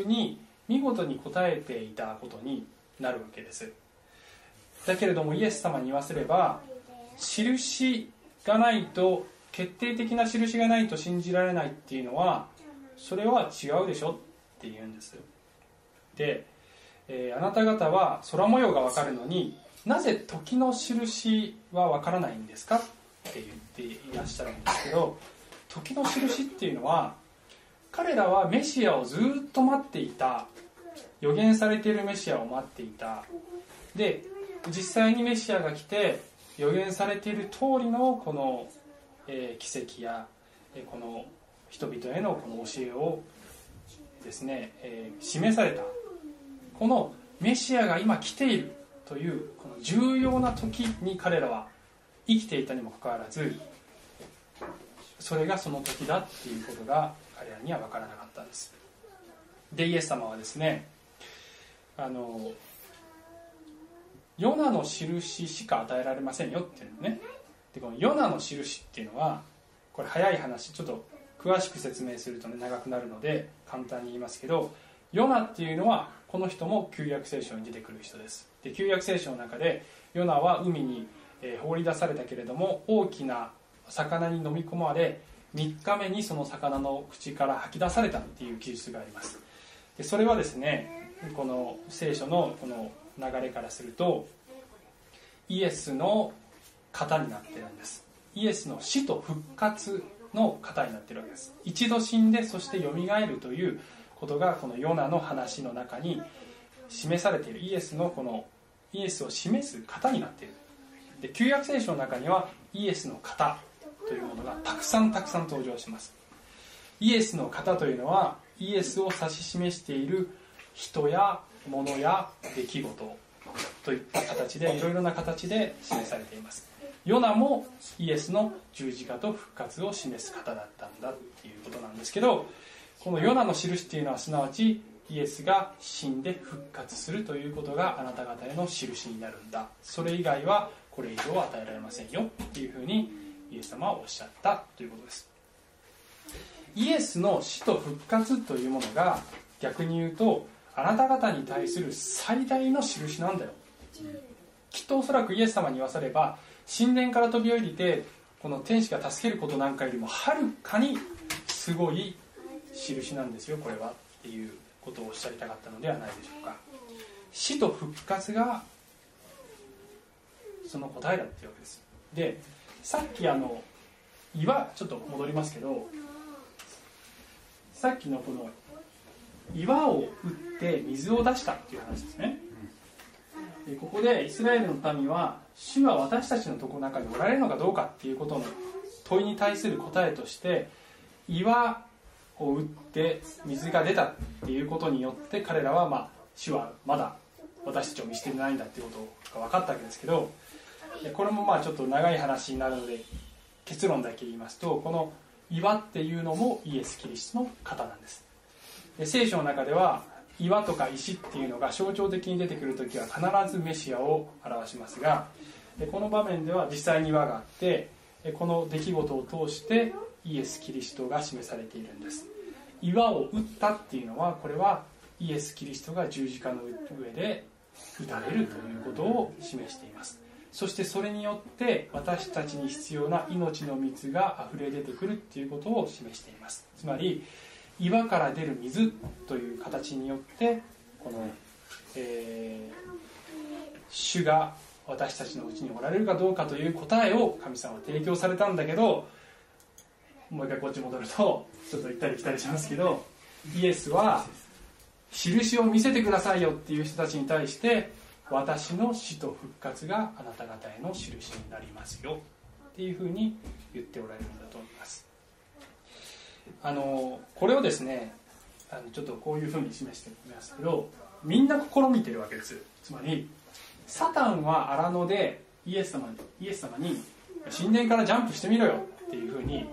に見事に応えていたことになるわけです。だけれどもイエス様に言わせれば、印がないと、決定的な印がないと信じられないっていうのはそれは違うでしょって言うんです。で、あなた方は空模様が分かるのになぜ時の印は分からないんですかって言っていらっしゃるんですけど、時の印っていうのは彼らはメシアをずっと待っていた、予言されているメシアを待っていた。で実際にメシアが来て予言されている通りのこの奇跡やこの人々へのこの教えをですね、示された、このメシアが今来ているというこの重要な時に彼らは生きていたにもかかわらず、それがその時だっていうことが彼らには分からなかったんです。でイエス様はですね、ヨナの印しか与えられませんよっていうのね。でこのヨナの印っていうのは、これ早い話、ちょっと詳しく説明するとね長くなるので簡単に言いますけど、ヨナっていうのはこの人も旧約聖書に出てくる人です。で旧約聖書の中でヨナは海に放り出されたけれども、大きな魚に飲み込まれ3日目にその魚の口から吐き出されたっていう記述があります。でそれはですね、この聖書のこの流れからするとイエスの型になってるんです。イエスの死と復活の型になってるわけです。一度死んでそしてよみがえるということがこのヨナの話の中に示されている、イエスを示す型になっている。で旧約聖書の中にはイエスの型というものがたくさん登場します。イエスの型というのはイエスを指し示している人や物や出来事といった形でいろいろな形で示されています。ヨナもイエスの十字架と復活を示す型だったんだっていうことなんですけど、このヨナの印っていうのはすなわちイエスが死んで復活するということがあなた方への印になるんだ、それ以外はこれ以上与えられませんよっていうふうにイエス様はおっしゃったということです。イエスの死と復活というものが逆に言うとあなた方に対する最大の印なんだよ。きっとおそらくイエス様に言わされば神殿から飛び降りてこの天使が助けることなんかよりもはるかにすごい印なんですよこれはっていうことをおっしゃりたかったのではないでしょうか。死と復活がその答えだっていうわけです。でさっき岩ちょっと戻りますけど、さっきのこの岩を打って水を出したっていう話ですね。でここでイスラエルの民は主は私たちの中におられるのかどうかっていうことの問いに対する答えとして岩を打って水が出たっていうことによって彼らは主はまだ私たちを見捨ててないんだっていうことが分かったわけですけど、これもちょっと長い話になるので結論だけ言いますと、この岩っていうのもイエス・キリストの型なんです。で聖書の中では岩とか石っていうのが象徴的に出てくるときは必ずメシアを表しますが、でこの場面では実際に岩があって、この出来事を通してイエス・キリストが示されているんです。岩を打ったっていうのはこれはイエス・キリストが十字架の上で打たれるということを示しています。そしてそれによって私たちに必要な命の水があふれ出てくるっていうことを示しています。つまり岩から出る水という形によってこの、主が私たちのうちにおられるかどうかという答えを神様は提供されたんだけど、もう一回こっち戻るとちょっと行ったり来たりしますけど、イエスは印を見せてくださいよっていう人たちに対して私の死と復活があなた方への印になりますよっていうふうに言っておられるんだと思います。これをですねちょっとこういうふうに示してみますけど、みんな試みてるわけです。つまりサタンは荒野でイエス様に神殿からジャンプしてみろよっていうふうに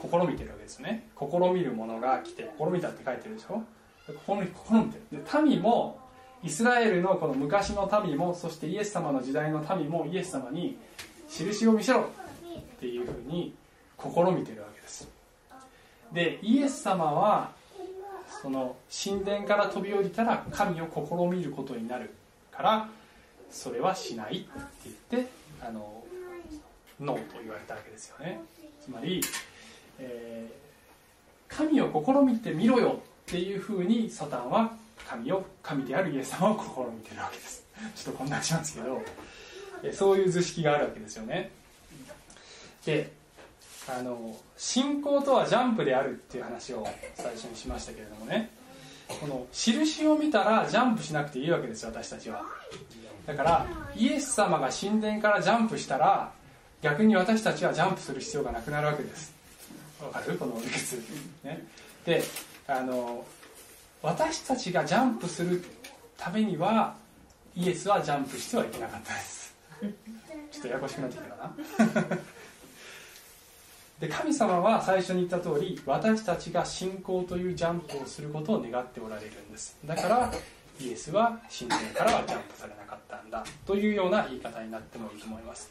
試みてるわけですよね。試みる者が来て試みたって書いてるでしょ。試みてる。で民もイスラエルのこの昔の民もそしてイエス様の時代の民もイエス様に印を見せろっていうふうに試みてるわけです。でイエス様はその神殿から飛び降りたら神を試みることになるからそれはしないって言ってノーと言われたわけですよね。つまり、神を試みてみろよっていうふうにサタンは神であるイエス様を試みてるわけです。ちょっとこんなしますけど、そういう図式があるわけですよね。で信仰とはジャンプであるっていう話を最初にしましたけれどもね、この印を見たらジャンプしなくていいわけですよ私たちは。だからイエス様が神殿からジャンプしたら逆に私たちはジャンプする必要がなくなるわけです。わかるこの理屈、ね、で私たちがジャンプするためにはイエスはジャンプしてはいけなかったです。ちょっとややこしくなってきたかな。で神様は最初に言った通り私たちが信仰というジャンプをすることを願っておられるんです。だからイエスは神殿からはジャンプされなかったんだというような言い方になってもいいと思います。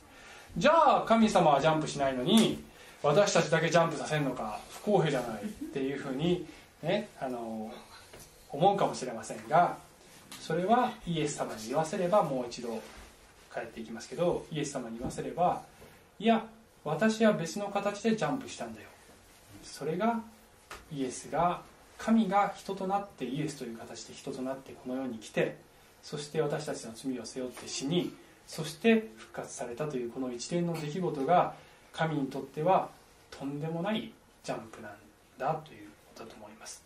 じゃあ神様はジャンプしないのに私たちだけジャンプさせるのか不公平じゃないっていうふうにね思うかもしれませんが、それはイエス様に言わせればもう一度帰っていきますけど、イエス様に言わせればいや私は別の形でジャンプしたんだよ、それが神が人となってイエスという形で人となってこの世に来てそして私たちの罪を背負って死にそして復活されたというこの一連の出来事が神にとってはとんでもないジャンプなんだということだと思います。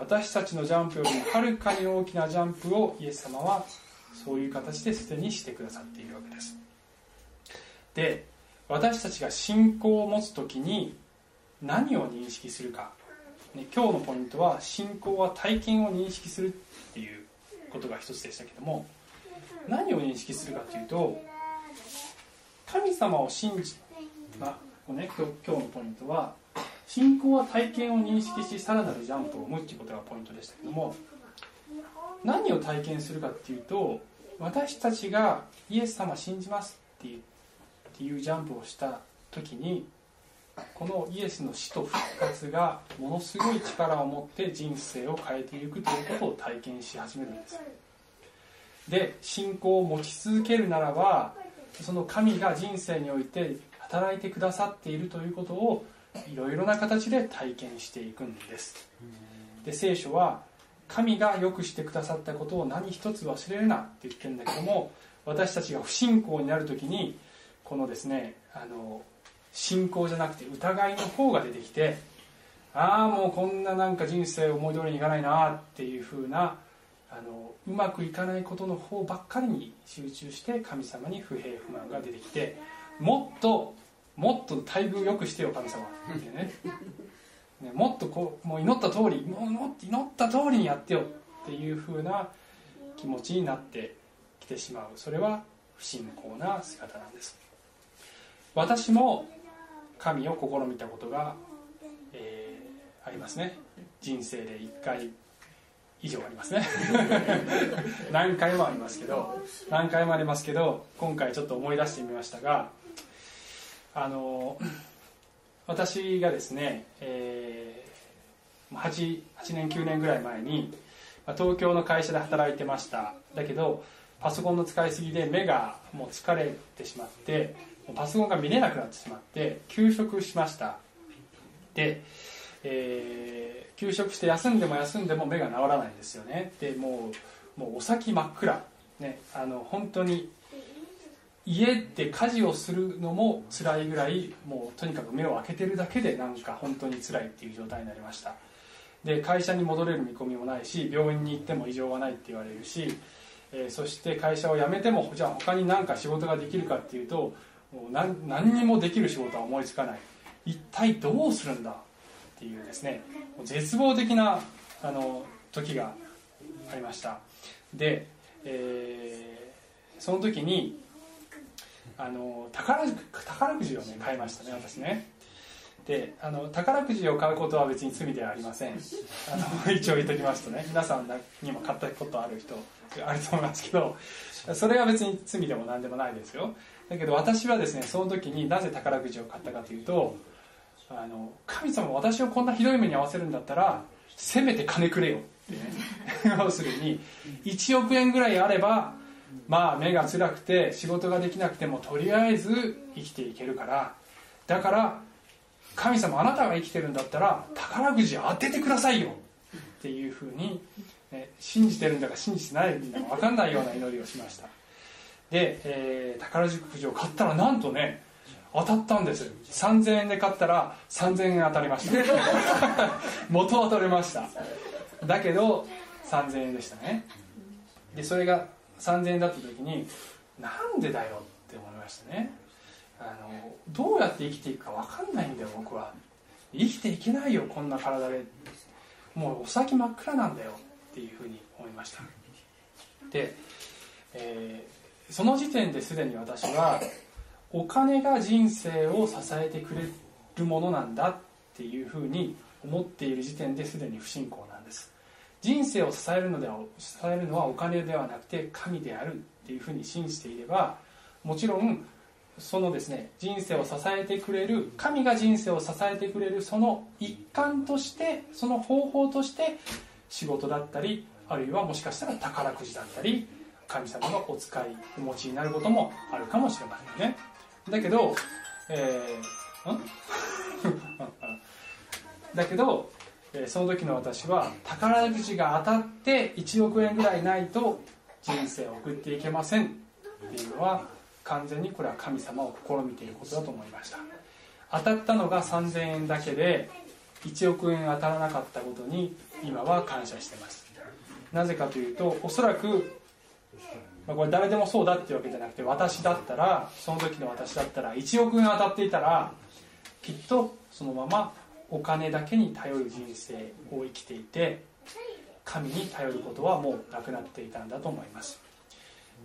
私たちのジャンプよりもはるかに大きなジャンプをイエス様はそういう形ですでにしてくださっているわけです。で私たちが信仰を持つ時に何を認識するか、ね、今日のポイントは信仰は体験を認識するっていうことが一つでしたけども、何を認識するかというと、神様を信じ、今日のポイントは信仰は体験を認識しさらなるジャンプを生むっていうことがポイントでしたけども、何を体験するかっていうと、私たちがイエス様信じますっていうジャンプをした時に、このイエスの死と復活がものすごい力を持って人生を変えていくということを体験し始めるんです。で、信仰を持ち続けるならば、その神が人生において働いてくださっているということをいろいろな形で体験していくんです。で、聖書は神がよくしてくださったことを何一つ忘れるなって言ってるんだけども、私たちが不信仰になるときにこのですね、信仰じゃなくて疑いの方が出てきて、ああもうこんななんか人生思い通りにいかないなっていう風な、うまくいかないことの方ばっかりに集中して神様に不平不満が出てきて、もっと待遇良くしてよ神様ってね、もっとこう、もう祈った通り、もっと祈った通りにやってよっていう風な気持ちになってきてしまう。それは不信仰な姿なんです。私も神を試みたことが、ありますね。人生で1回以上ありますね何回もありますけど今回ちょっと思い出してみましたが、私がですね、8年9年ぐらい前に東京の会社で働いてました。だけどパソコンの使いすぎで目がもう疲れてしまって、パソコンが見れなくなってしまって休職しました。で、休職して休んでも目が治らないんですよね。で、もうお先真っ暗、ね、本当に家で家事をするのも辛いぐらい、もうとにかく目を開けてるだけでなんか本当に辛いっていう状態になりました。で、会社に戻れる見込みもないし、病院に行っても異常はないって言われるし、そして会社を辞めてもじゃあ他に何か仕事ができるかっていうと、もう何にもできる仕事は思いつかない、一体どうするんだっていうですね、絶望的な時がありました。で、その時に宝くじをね買いましたね、私ね。で、宝くじを買うことは別に罪ではありません。一応言っておきますとね、皆さんにも買ったことある人あると思いますけど、それは別に罪でも何でもないですよ。だけど私はですね、その時になぜ宝くじを買ったかというと、神様私をこんなひどい目に遭わせるんだったらせめて金くれよってね要するに1億円ぐらいあれば、まあ目が辛くて仕事ができなくてもとりあえず生きていけるから、だから神様あなたが生きてるんだったら宝くじ当ててくださいよっていうふうに、信じてるんだか信じてないんだか分かんないような祈りをしました。で、宝くじを買ったらなんとね当たったんです。3000円で買ったら3000円当たりました元は取れました。だけど3000円でしたね。で、それが3000円だった時になんでだよって思いましたね。どうやって生きていくか分かんないんだよ、僕は生きていけないよこんな体で、もうお先真っ暗なんだよっていうふうに思いました。で、その時点ですでに私はお金が人生を支えてくれるものなんだっていうふうに思っている時点ですでに不信仰なんです。人生を支えるのはお金ではなくて神であるっていうふうに信じていれば、もちろんそのですね、人生を支えてくれる神が人生を支えてくれる、その一環として、その方法として仕事だったり、あるいはもしかしたら宝くじだったり神様のお使いお持ちになることもあるかもしれませんね。だけど、その時の私は宝くじが当たって1億円ぐらいないと人生を送っていけませんっていうのは、完全にこれは神様を試みていることだと思いました。当たったのが3000円だけで1億円当たらなかったことに今は感謝してます。なぜかというと、おそらくこれ誰でもそうだっていうわけじゃなくて、私だったら、その時の私だったら1億円当たっていたら、きっとそのままお金だけに頼る人生を生きていて、神に頼ることはもうなくなっていたんだと思います。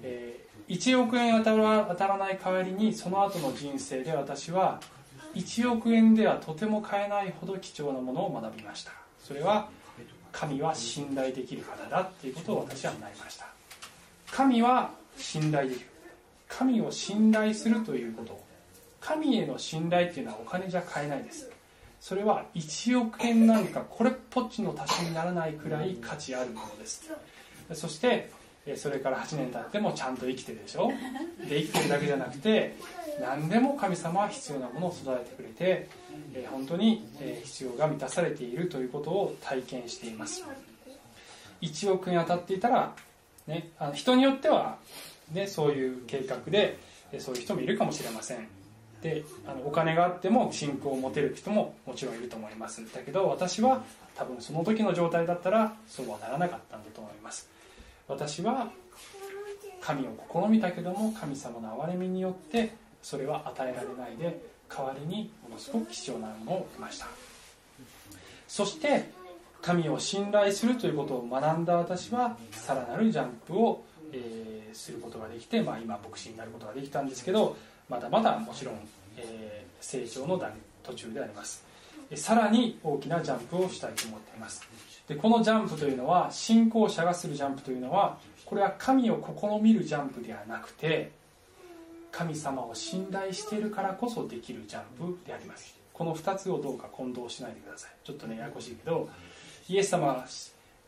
1億円当たらない代わりに、その後の人生で私は1億円ではとても買えないほど貴重なものを学びました。それは神は信頼できる方だっていうことを私は学びました。神は信頼できる、神を信頼するということ、神への信頼っていうのはお金じゃ買えないです。それは1億円なんかこれっぽっちの足しにならないくらい価値あるものです。そしてそれから8年経ってもちゃんと生きてるでしょ。で、生きてるだけじゃなくて、何でも神様は必要なものを備えてくれて、本当に必要が満たされているということを体験しています。1億円当たっていたら、ね、人によっては、ね、そういう計画でそういう人もいるかもしれません。で、お金があっても信仰を持てる人ももちろんいると思います。だけど私は多分その時の状態だったらそうはならなかったんだと思います。私は神を試みたけども、神様の憐れみによってそれは与えられないで、代わりにものすごく貴重なものを得ました。そして神を信頼するということを学んだ私は、さらなるジャンプを、することができて、今牧師になることができたんですけど、まだまだもちろん、成長の途中であります。さらに大きなジャンプをしたいと思っています。で、このジャンプというのは、信仰者がするジャンプというのは、これは神を試みるジャンプではなくて、神様を信頼しているからこそできるジャンプであります。この2つをどうか混同しないでください。ちょっとね、ややこしいけど、イエス様が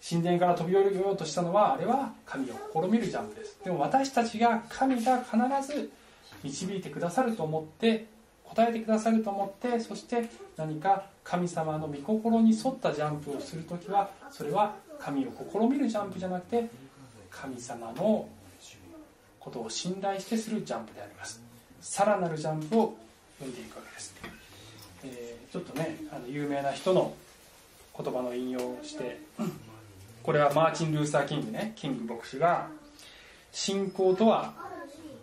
神殿から飛び降りようとしたのは、あれは神を試みるジャンプです。でも私たちが、神が必ず導いてくださると思って、答えてくださると思って、そして何か神様の御心に沿ったジャンプをするときは、それは神を試みるジャンプじゃなくて、神様のことを信頼してするジャンプであります。さらなるジャンプを生んでいくわけです。ちょっとね、有名な人の言葉の引用をして、これはマーチン・ルーサー・キングね、キング牧師が、信仰とは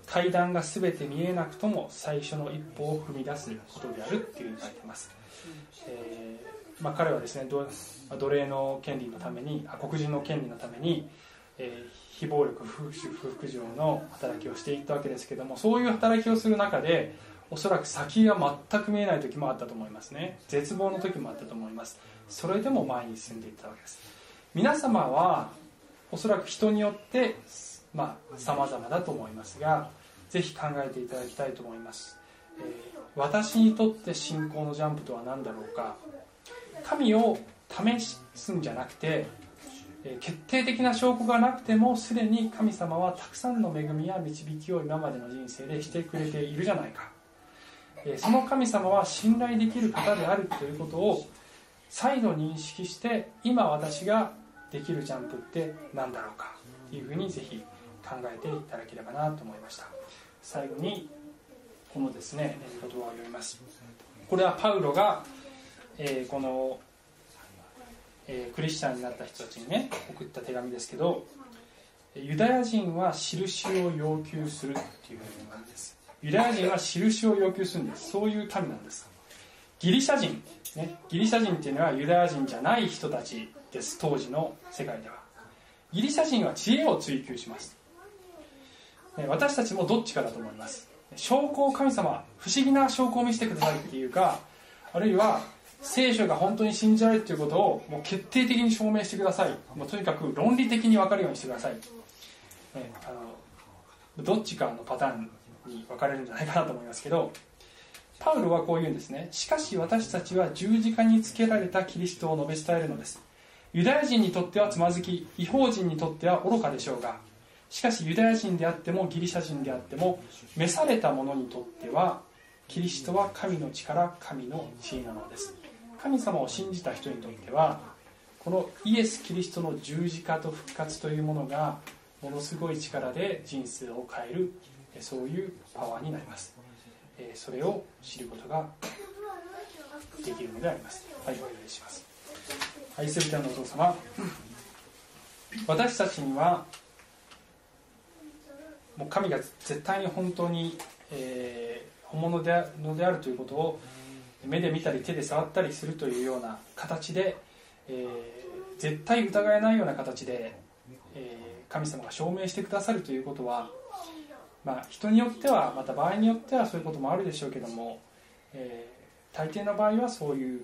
階段が全て見えなくとも最初の一歩を踏み出すことであるっていうふうに書いてます。彼はですね、奴隷の権利のために、黒人の権利のために、非暴力不服従の働きをしていったわけですけども、そういう働きをする中で、おそらく先が全く見えない時もあったと思いますね。絶望の時もあったと思います。それでも前に進んでいったわけです。皆様はおそらく人によって様々だと思いますが、ぜひ考えていただきたいと思います。私にとって信仰のジャンプとは何だろうか。神を試すんじゃなくて、決定的な証拠がなくても、すでに神様はたくさんの恵みや導きを今までの人生でしてくれているじゃないか。その神様は信頼できる方であるということを再度認識して、今私ができるジャンプって何だろうかというふうに、ぜひ考えていただければなと思いました。最後にこのですね、言葉を読みます。これはパウロが、この、クリスチャンになった人たちにね、送った手紙ですけど、ユダヤ人は印を要求するっていう意味なんです。ユダヤ人は印を要求するんです。そういう民なんです。ギリシャ人、ね、ギリシャ人っていうのはユダヤ人じゃない人たちです。当時の世界ではギリシャ人は知恵を追求します。私たちもどっちかだと思います。証拠を神様、不思議な証拠を見せてくださいっていうか、あるいは聖書が本当に信じられるということをもう決定的に証明してください。もうとにかく論理的に分かるようにしてください。どっちかのパターンに分かれるんじゃないかなと思いますけど、パウロはこう言うんですね。しかし私たちは十字架につけられたキリストを述べ伝えるのです。ユダヤ人にとってはつまずき、異邦人にとっては愚かでしょうが、しかしユダヤ人であってもギリシャ人であっても、召された者にとってはキリストは神の力、神の知恵なのです。神様を信じた人にとっては、このイエス・キリストの十字架と復活というものが、ものすごい力で人生を変える、そういうパワーになります。それを知ることができるのであります。はい、お願いします。愛する天のお父様、私たちにはもう神が絶対に本当に、本物であるということを目で見たり手で触ったりするというような形で、絶対疑えないような形で、神様が証明してくださるということは、まあ、人によってはまた場合によってはそういうこともあるでしょうけども、大抵の場合はそういう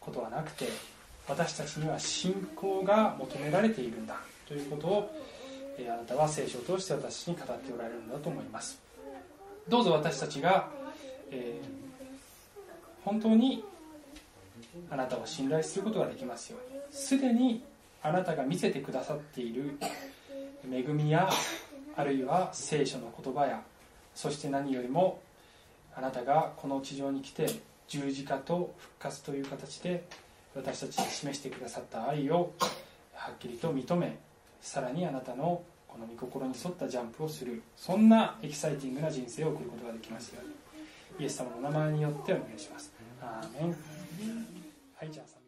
ことはなくて、私たちには信仰が求められているんだということを、あなたは聖書を通して私に語っておられるんだと思います。どうぞ私たちが、本当にあなたを信頼することができますように、すでにあなたが見せてくださっている恵みや、あるいは聖書の言葉や、そして何よりもあなたがこの地上に来て十字架と復活という形で私たちに示してくださった愛をはっきりと認め、さらにあなたのこの御心に沿ったジャンプをする、そんなエキサイティングな人生を送ることができますように、イエス様のお名前によってお願いします。アーメン。はい、じゃあ